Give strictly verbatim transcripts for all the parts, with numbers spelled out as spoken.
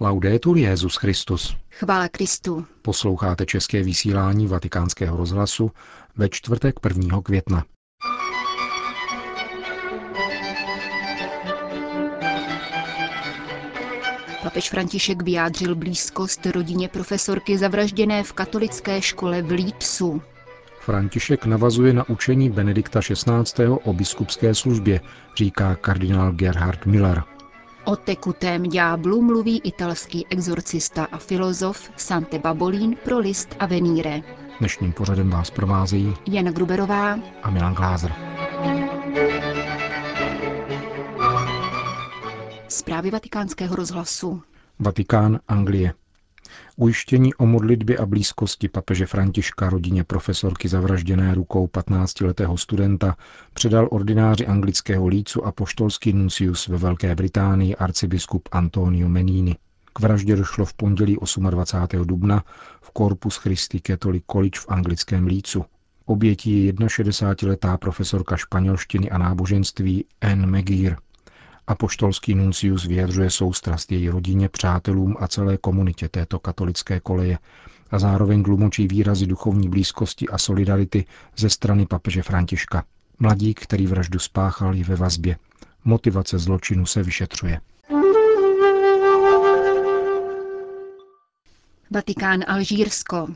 Laudetur Jesus Christus. Chvála Kristu. Posloucháte české vysílání Vatikánského rozhlasu ve čtvrtek prvního května. Papež František vyjádřil blízkost rodině profesorky zavražděné v katolické škole v Lípsu. František navazuje na učení Benedikta šestnáctého o biskupské službě, říká kardinál Gerhard Müller. O tekutém ďáblu mluví italský exorcista a filozof Sante Babolin pro list Avenire. Dnešním pořadem vás provázejí Jana Gruberová a Milan Glázer. Zprávy Vatikánského rozhlasu. Vatikán, Anglie. Ujištění o modlitbě a blízkosti papeže Františka rodině profesorky zavražděné rukou patnáctiletého studenta předal ordináři anglického Leedsu a apoštolský nuncius ve Velké Británii arcibiskup Antonio Menini. K vraždě došlo v pondělí dvacátého osmého dubna v Corpus Christi Catholic College v anglickém Leedsu. Obětí je šedesátiletá profesorka španělštiny a náboženství Ann Maguire. Apoštolský nuncius vyjadřuje soustrast její rodině, přátelům a celé komunitě této katolické koleje a zároveň tlumočí výrazy duchovní blízkosti a solidarity ze strany papeže Františka. Mladík, který vraždu spáchal, je ve vazbě. Motivace zločinu se vyšetřuje. Vatikán, Alžírsko.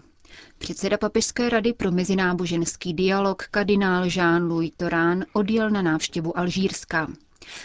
Předseda Papežské rady pro mezináboženský dialog kardinál Jean-Louis Toran odjel na návštěvu Alžírska.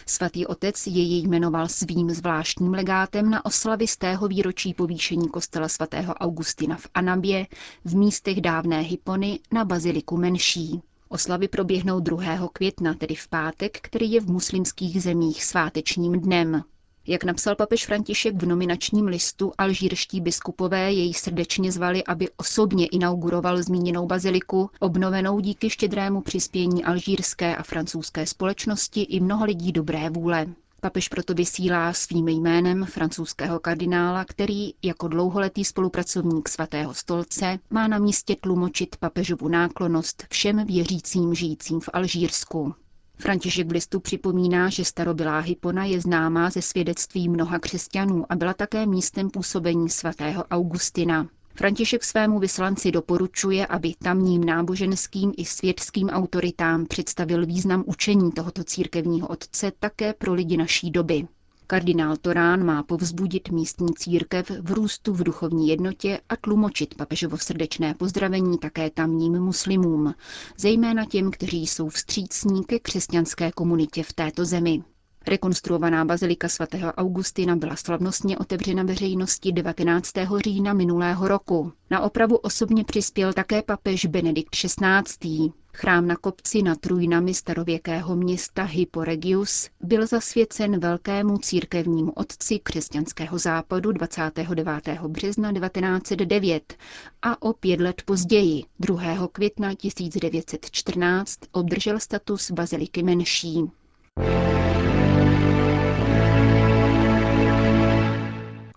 Svatý otec jej jmenoval svým zvláštním legátem na oslavy stého výročí povýšení kostela svatého Augustina v Anabě v místech dávné Hypony na baziliku menší. Oslavy proběhnou druhého května, tedy v pátek, který je v muslimských zemích svátečním dnem. Jak napsal papež František v nominačním listu, alžírští biskupové jej srdečně zvali, aby osobně inauguroval zmíněnou baziliku, obnovenou díky štědrému přispění alžírské a francouzské společnosti i mnoha lidí dobré vůle. Papež proto vysílá svým jménem francouzského kardinála, který jako dlouholetý spolupracovník svatého stolce má na místě tlumočit papežovu náklonnost všem věřícím žijícím v Alžírsku. František v listu připomíná, že starobylá Hypona je známá ze svědectví mnoha křesťanů a byla také místem působení svatého Augustina. František svému vyslanci doporučuje, aby tamním náboženským i světským autoritám představil význam učení tohoto církevního otce také pro lidi naší doby. Kardinál Toran má povzbudit místní církev v růstu v duchovní jednotě a tlumočit papežovo srdečné pozdravení také tamním muslimům, zejména těm, kteří jsou vstřícní ke křesťanské komunitě v této zemi. Rekonstruovaná bazilika svatého Augustina byla slavnostně otevřena veřejnosti devatenáctého října minulého roku. Na opravu osobně přispěl také papež Benedikt šestnáctý. Chrám na kopci nad ruinami starověkého města Hippo Regius byl zasvěcen velkému církevnímu otci křesťanského západu dvacátého devátého března devatenáct set devět a o pět let později, druhého května tisíc devět set čtrnáct, obdržel status baziliky menší.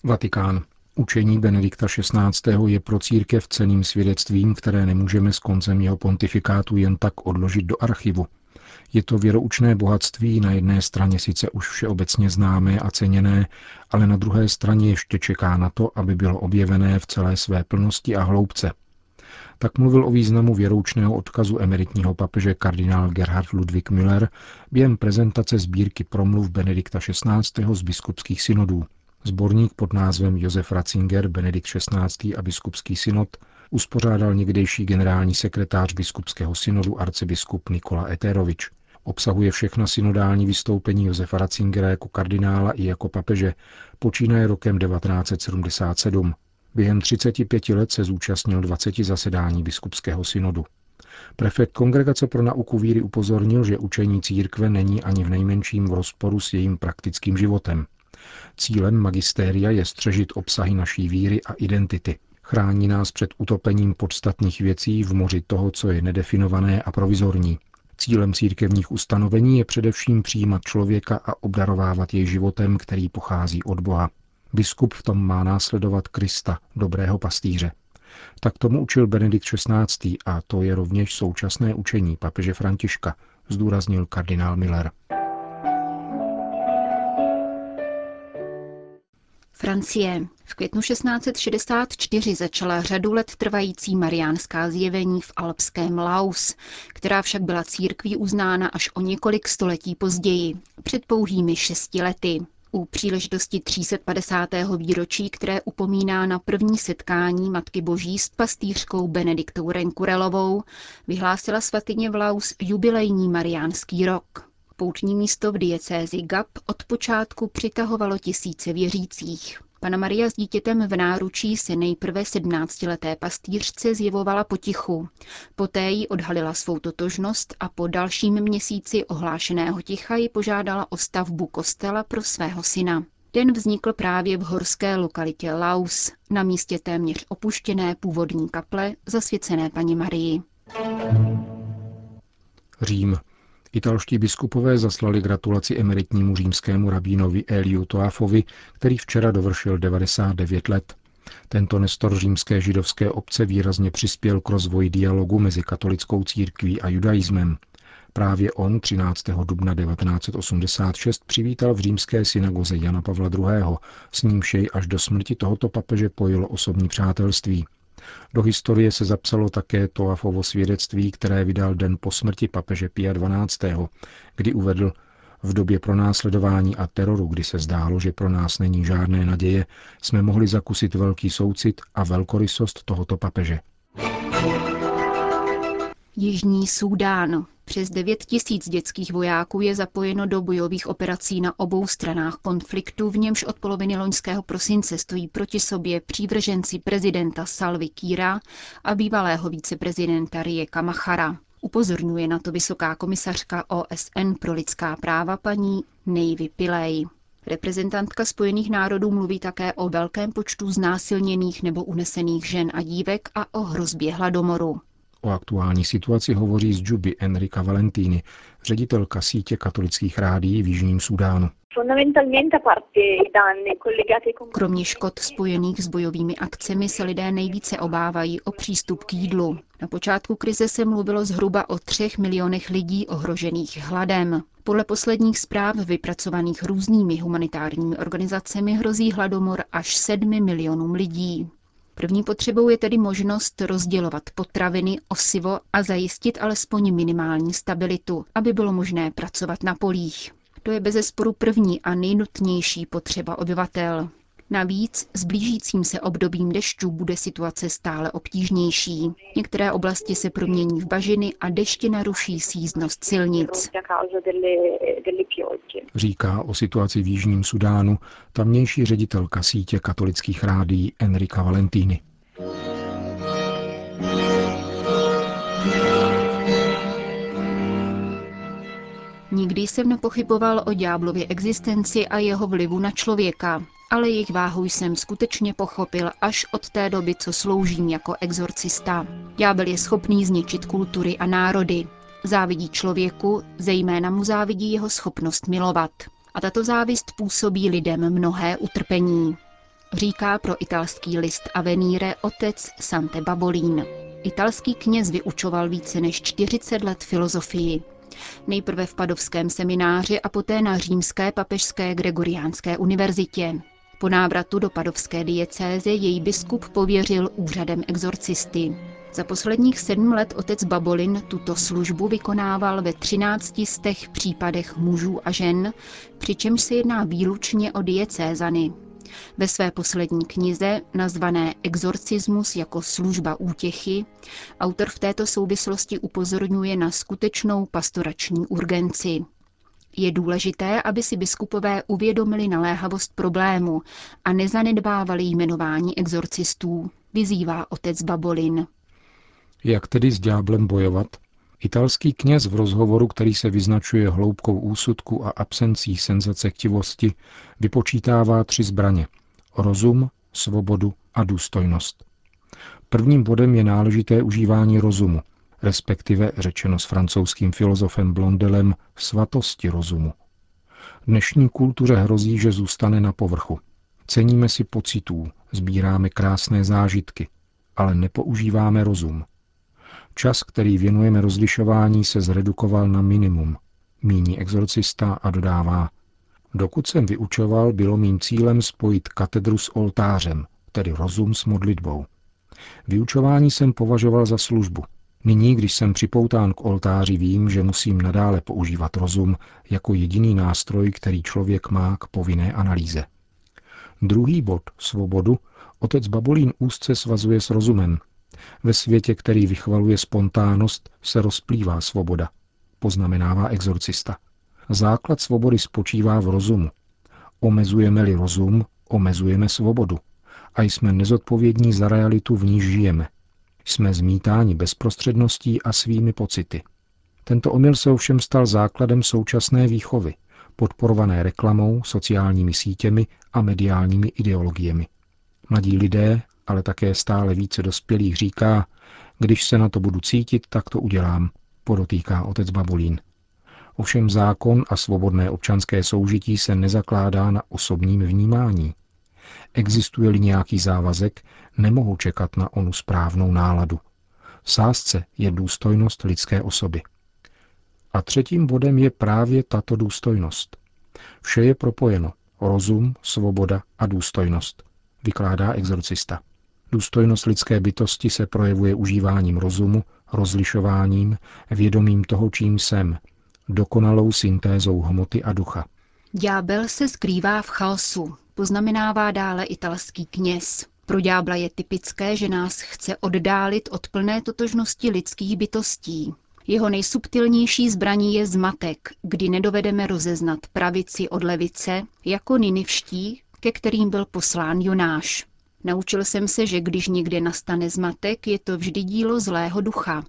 Vatikán. Učení Benedikta šestnáctého je pro církev cenným svědectvím, které nemůžeme s koncem jeho pontifikátu jen tak odložit do archivu. Je to věroučné bohatství, na jedné straně sice už všeobecně známé a ceněné, ale na druhé straně ještě čeká na to, aby bylo objevené v celé své plnosti a hloubce. Tak mluvil o významu věroučného odkazu emeritního papeže kardinál Gerhard Ludwig Müller během prezentace sbírky promluv Benedikta šestnáctého z biskupských synodů. Sborník pod názvem Josef Ratzinger, Benedikt šestnáctý a biskupský synod uspořádal někdejší generální sekretář biskupského synodu arcibiskup Nikola Eterovič. Obsahuje všechna synodální vystoupení Josefa Ratzingera jako kardinála i jako papeže, počínaje rokem devatenáct set sedmdesát sedm. Během třiceti pěti let se zúčastnil dvaceti zasedání biskupského synodu. Prefekt Kongregace pro nauku víry upozornil, že učení církve není ani v nejmenším v rozporu s jejím praktickým životem. Cílem magistéria je střežit obsahy naší víry a identity. Chrání nás před utopením podstatných věcí v moři toho, co je nedefinované a provizorní. Cílem církevních ustanovení je především přijímat člověka a obdarovávat jej životem, který pochází od Boha. Biskup v tom má následovat Krista, dobrého pastýře. Tak tomu učil Benedikt šestnáctý a to je rovněž současné učení papeže Františka, zdůraznil kardinál Müller. Francie. V květnu šestnáct set šedesát čtyři začala řadu let trvající mariánská zjevení v alpském Laus, která však byla církví uznána až o několik století později, před pouhými šesti lety. U příležitosti tři sta padesátého výročí, které upomíná na první setkání Matky Boží s pastýřkou Benediktou Renkurelovou, vyhlásila svatyně v Laus jubilejní mariánský rok. Poutní místo v diecézi Gap od počátku přitahovalo tisíce věřících. Panna Maria s dítětem v náručí se nejprve sedmnáctileté pastýřce zjevovala potichu. Poté jí odhalila svou totožnost a po dalším měsíci ohlášeného ticha ji požádala o stavbu kostela pro svého syna. Ten vznikl právě v horské lokalitě Laus, na místě téměř opuštěné původní kaple zasvěcené Panně Marii. Řím. Italští biskupové zaslali gratulaci emeritnímu římskému rabínovi Eliu Toafovi, který včera dovršil devadesát devět let. Tento nestor římské židovské obce výrazně přispěl k rozvoji dialogu mezi katolickou církví a judaismem. Právě on třináctého dubna devatenáct set osmdesát šest přivítal v římské synagoze Jana Pavla druhého, s nímž jej až do smrti tohoto papeže pojilo osobní přátelství. Do historie se zapsalo také Toafovo svědectví, které vydal den po smrti papeže Pia dvanáctého, kdy uvedl: v době pronásledování a teroru, kdy se zdálo, že pro nás není žádné naděje, jsme mohli zakusit velký soucit a velkorysost tohoto papeže. Jižní Súdán. Přes devět tisíc dětských vojáků je zapojeno do bojových operací na obou stranách konfliktu, v němž od poloviny loňského prosince stojí proti sobě přívrženci prezidenta Salvy Kýra a bývalého viceprezidenta Rieka Machara. Upozorňuje na to vysoká komisařka O S N pro lidská práva paní Nevy Pilej. Reprezentantka Spojených národů mluví také o velkém počtu znásilněných nebo unesených žen a dívek a o hrozbě hladomoru. O aktuální situaci hovoří z Džuby Enrika Valentíny, ředitelka sítě katolických rádií v Jižním Súdánu. Kromě škod spojených s bojovými akcemi se lidé nejvíce obávají o přístup k jídlu. Na počátku krize se mluvilo zhruba o třech milionech lidí ohrožených hladem. Podle posledních zpráv vypracovaných různými humanitárními organizacemi hrozí hladomor až sedmi milionům lidí. První potřebou je tedy možnost rozdělovat potraviny, osivo a zajistit alespoň minimální stabilitu, aby bylo možné pracovat na polích. To je bezesporu první a nejnutnější potřeba obyvatel. Navíc s blížícím se obdobím dešťů bude situace stále obtížnější. Některé oblasti se promění v bažiny a deště naruší sjízdnost silnic. Říká o situaci v Jižním Sudánu tamnější ředitelka sítě katolických rádií Enrika Valentíny. Nikdy jsem nepochyboval o ďáblově existenci a jeho vlivu na člověka, ale jejich váhu jsem skutečně pochopil až od té doby, co sloužím jako exorcista. Ďábel je schopný zničit kultury a národy. Závidí člověku, zejména mu závidí jeho schopnost milovat. A tato závist působí lidem mnohé utrpení, říká pro italský list Avenire otec Sante Babolin. Italský kněz vyučoval více než čtyřicet let filozofii. Nejprve v Padovském semináři a poté na římské papežské Gregoriánské univerzitě. Po návratu do padovské diecéze jej biskup pověřil úřadem exorcisty. Za posledních sedm let otec Babolin tuto službu vykonával ve třinácti z těch případech mužů a žen, přičemž se jedná výlučně o diecézany. Ve své poslední knize, nazvané Exorcismus jako služba útěchy, autor v této souvislosti upozorňuje na skutečnou pastorační urgenci. Je důležité, aby si biskupové uvědomili naléhavost problému a nezanedbávali jmenování exorcistů, vyzývá otec Babolin. Jak tedy s ďáblem bojovat? Italský kněz v rozhovoru, který se vyznačuje hloubkou úsudku a absencí senzace chtivosti, vypočítává tři zbraně – rozum, svobodu a důstojnost. Prvním bodem je náležité užívání rozumu, respektive, řečeno s francouzským filozofem Blondelem, svatosti rozumu. Dnešní kultuře hrozí, že zůstane na povrchu. Ceníme si pocitů, sbíráme krásné zážitky, ale nepoužíváme rozum. Čas, který věnujeme rozlišování, se zredukoval na minimum, míní exorcista a dodává. Dokud jsem vyučoval, bylo mým cílem spojit katedru s oltářem, tedy rozum s modlitbou. Vyučování jsem považoval za službu. Nyní, když jsem připoután k oltáři, vím, že musím nadále používat rozum jako jediný nástroj, který člověk má k povinné analýze. Druhý bod, svobodu, otec Babolín úzce svazuje s rozumem. Ve světě, který vychvaluje spontánnost, se rozplývá svoboda, poznamenává exorcista. Základ svobody spočívá v rozumu. Omezujeme-li rozum, omezujeme svobodu. A jsme nezodpovědní za realitu, v níž žijeme. Jsme zmítáni bezprostředností a svými pocity. Tento omyl se ovšem stal základem současné výchovy, podporované reklamou, sociálními sítěmi a mediálními ideologiemi. Mladí lidé, ale také stále více dospělých říká, když se na to budu cítit, tak to udělám, podotýká otec Babolín. Ovšem zákon a svobodné občanské soužití se nezakládá na osobním vnímání. Existuje-li nějaký závazek, nemohu čekat na onu správnou náladu. V sázce je důstojnost lidské osoby. A třetím bodem je právě tato důstojnost. Vše je propojeno. Rozum, svoboda a důstojnost, vykládá exorcista. Důstojnost lidské bytosti se projevuje užíváním rozumu, rozlišováním, vědomím toho, čím jsem, dokonalou syntézou hmoty a ducha. Ďábel se skrývá v chaosu, poznamenává dále italský kněz. Pro ďábla je typické, že nás chce oddálit od plné totožnosti lidských bytostí. Jeho nejsubtilnější zbraní je zmatek, kdy nedovedeme rozeznat pravici od levice, jako ninivští, ke kterým byl poslán Jonáš. Naučil jsem se, že když někde nastane zmatek, je to vždy dílo zlého ducha.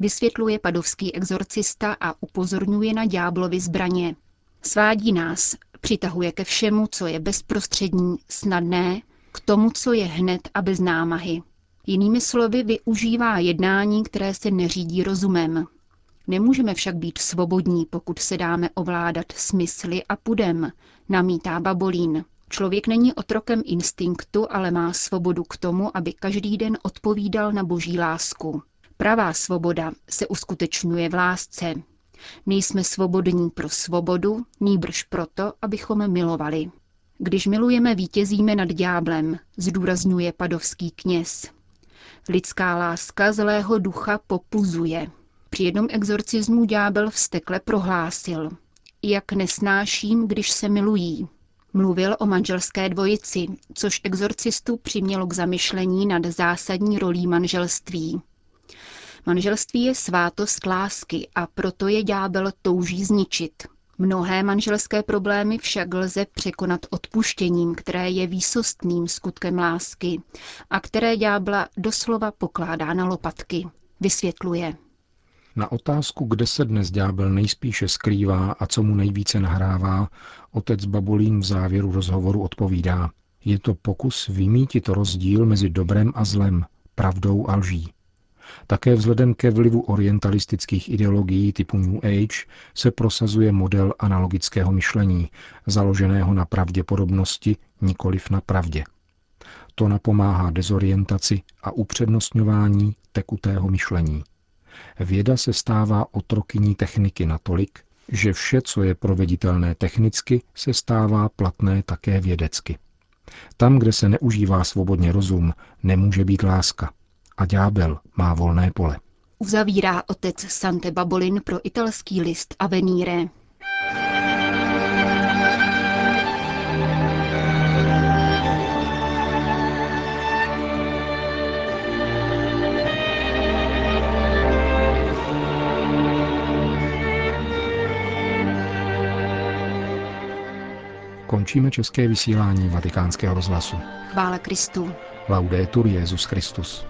Vysvětluje padovský exorcista a upozorňuje na ďáblovy zbraně. Svádí nás, přitahuje ke všemu, co je bezprostřední, snadné, k tomu, co je hned a bez námahy. Jinými slovy využívá jednání, které se neřídí rozumem. Nemůžeme však být svobodní, pokud se dáme ovládat smysly a pudem, namítá Babolín. Člověk není otrokem instinktu, ale má svobodu k tomu, aby každý den odpovídal na boží lásku. Pravá svoboda se uskutečňuje v lásce. Nejsme svobodní pro svobodu, nýbrž proto, abychom milovali. Když milujeme, vítězíme nad ďáblem, zdůrazňuje padovský kněz. Lidská láska zlého ducha popuzuje. Při jednom exorcismu ďábel vztekle prohlásil: jak nesnáším, když se milují. Mluvil o manželské dvojici, což exorcistu přimělo k zamyšlení nad zásadní rolí manželství. Manželství je svátost lásky, a proto je ďábel touží zničit. Mnohé manželské problémy však lze překonat odpuštěním, které je výsostným skutkem lásky a které ďábla doslova pokládá na lopatky, vysvětluje. Na otázku, kde se dnes ďábel nejspíše skrývá a co mu nejvíce nahrává, otec Babolín v závěru rozhovoru odpovídá: je to pokus vymýtit rozdíl mezi dobrem a zlem, pravdou a lží. Také vzhledem ke vlivu orientalistických ideologií typu New Age se prosazuje model analogického myšlení, založeného na pravděpodobnosti, nikoliv na pravdě. To napomáhá dezorientaci a upřednostňování tekutého myšlení. Věda se stává otrokyní techniky natolik, že vše, co je proveditelné technicky, se stává platné také vědecky. Tam, kde se neužívá svobodně rozum, nemůže být láska. A ďábel má volné pole. Uzavírá otec Sante Babolin pro italský list Avenire. Končíme české vysílání Vatikánského rozhlasu. Chvála Kristu. Laudetur Jesus Christus.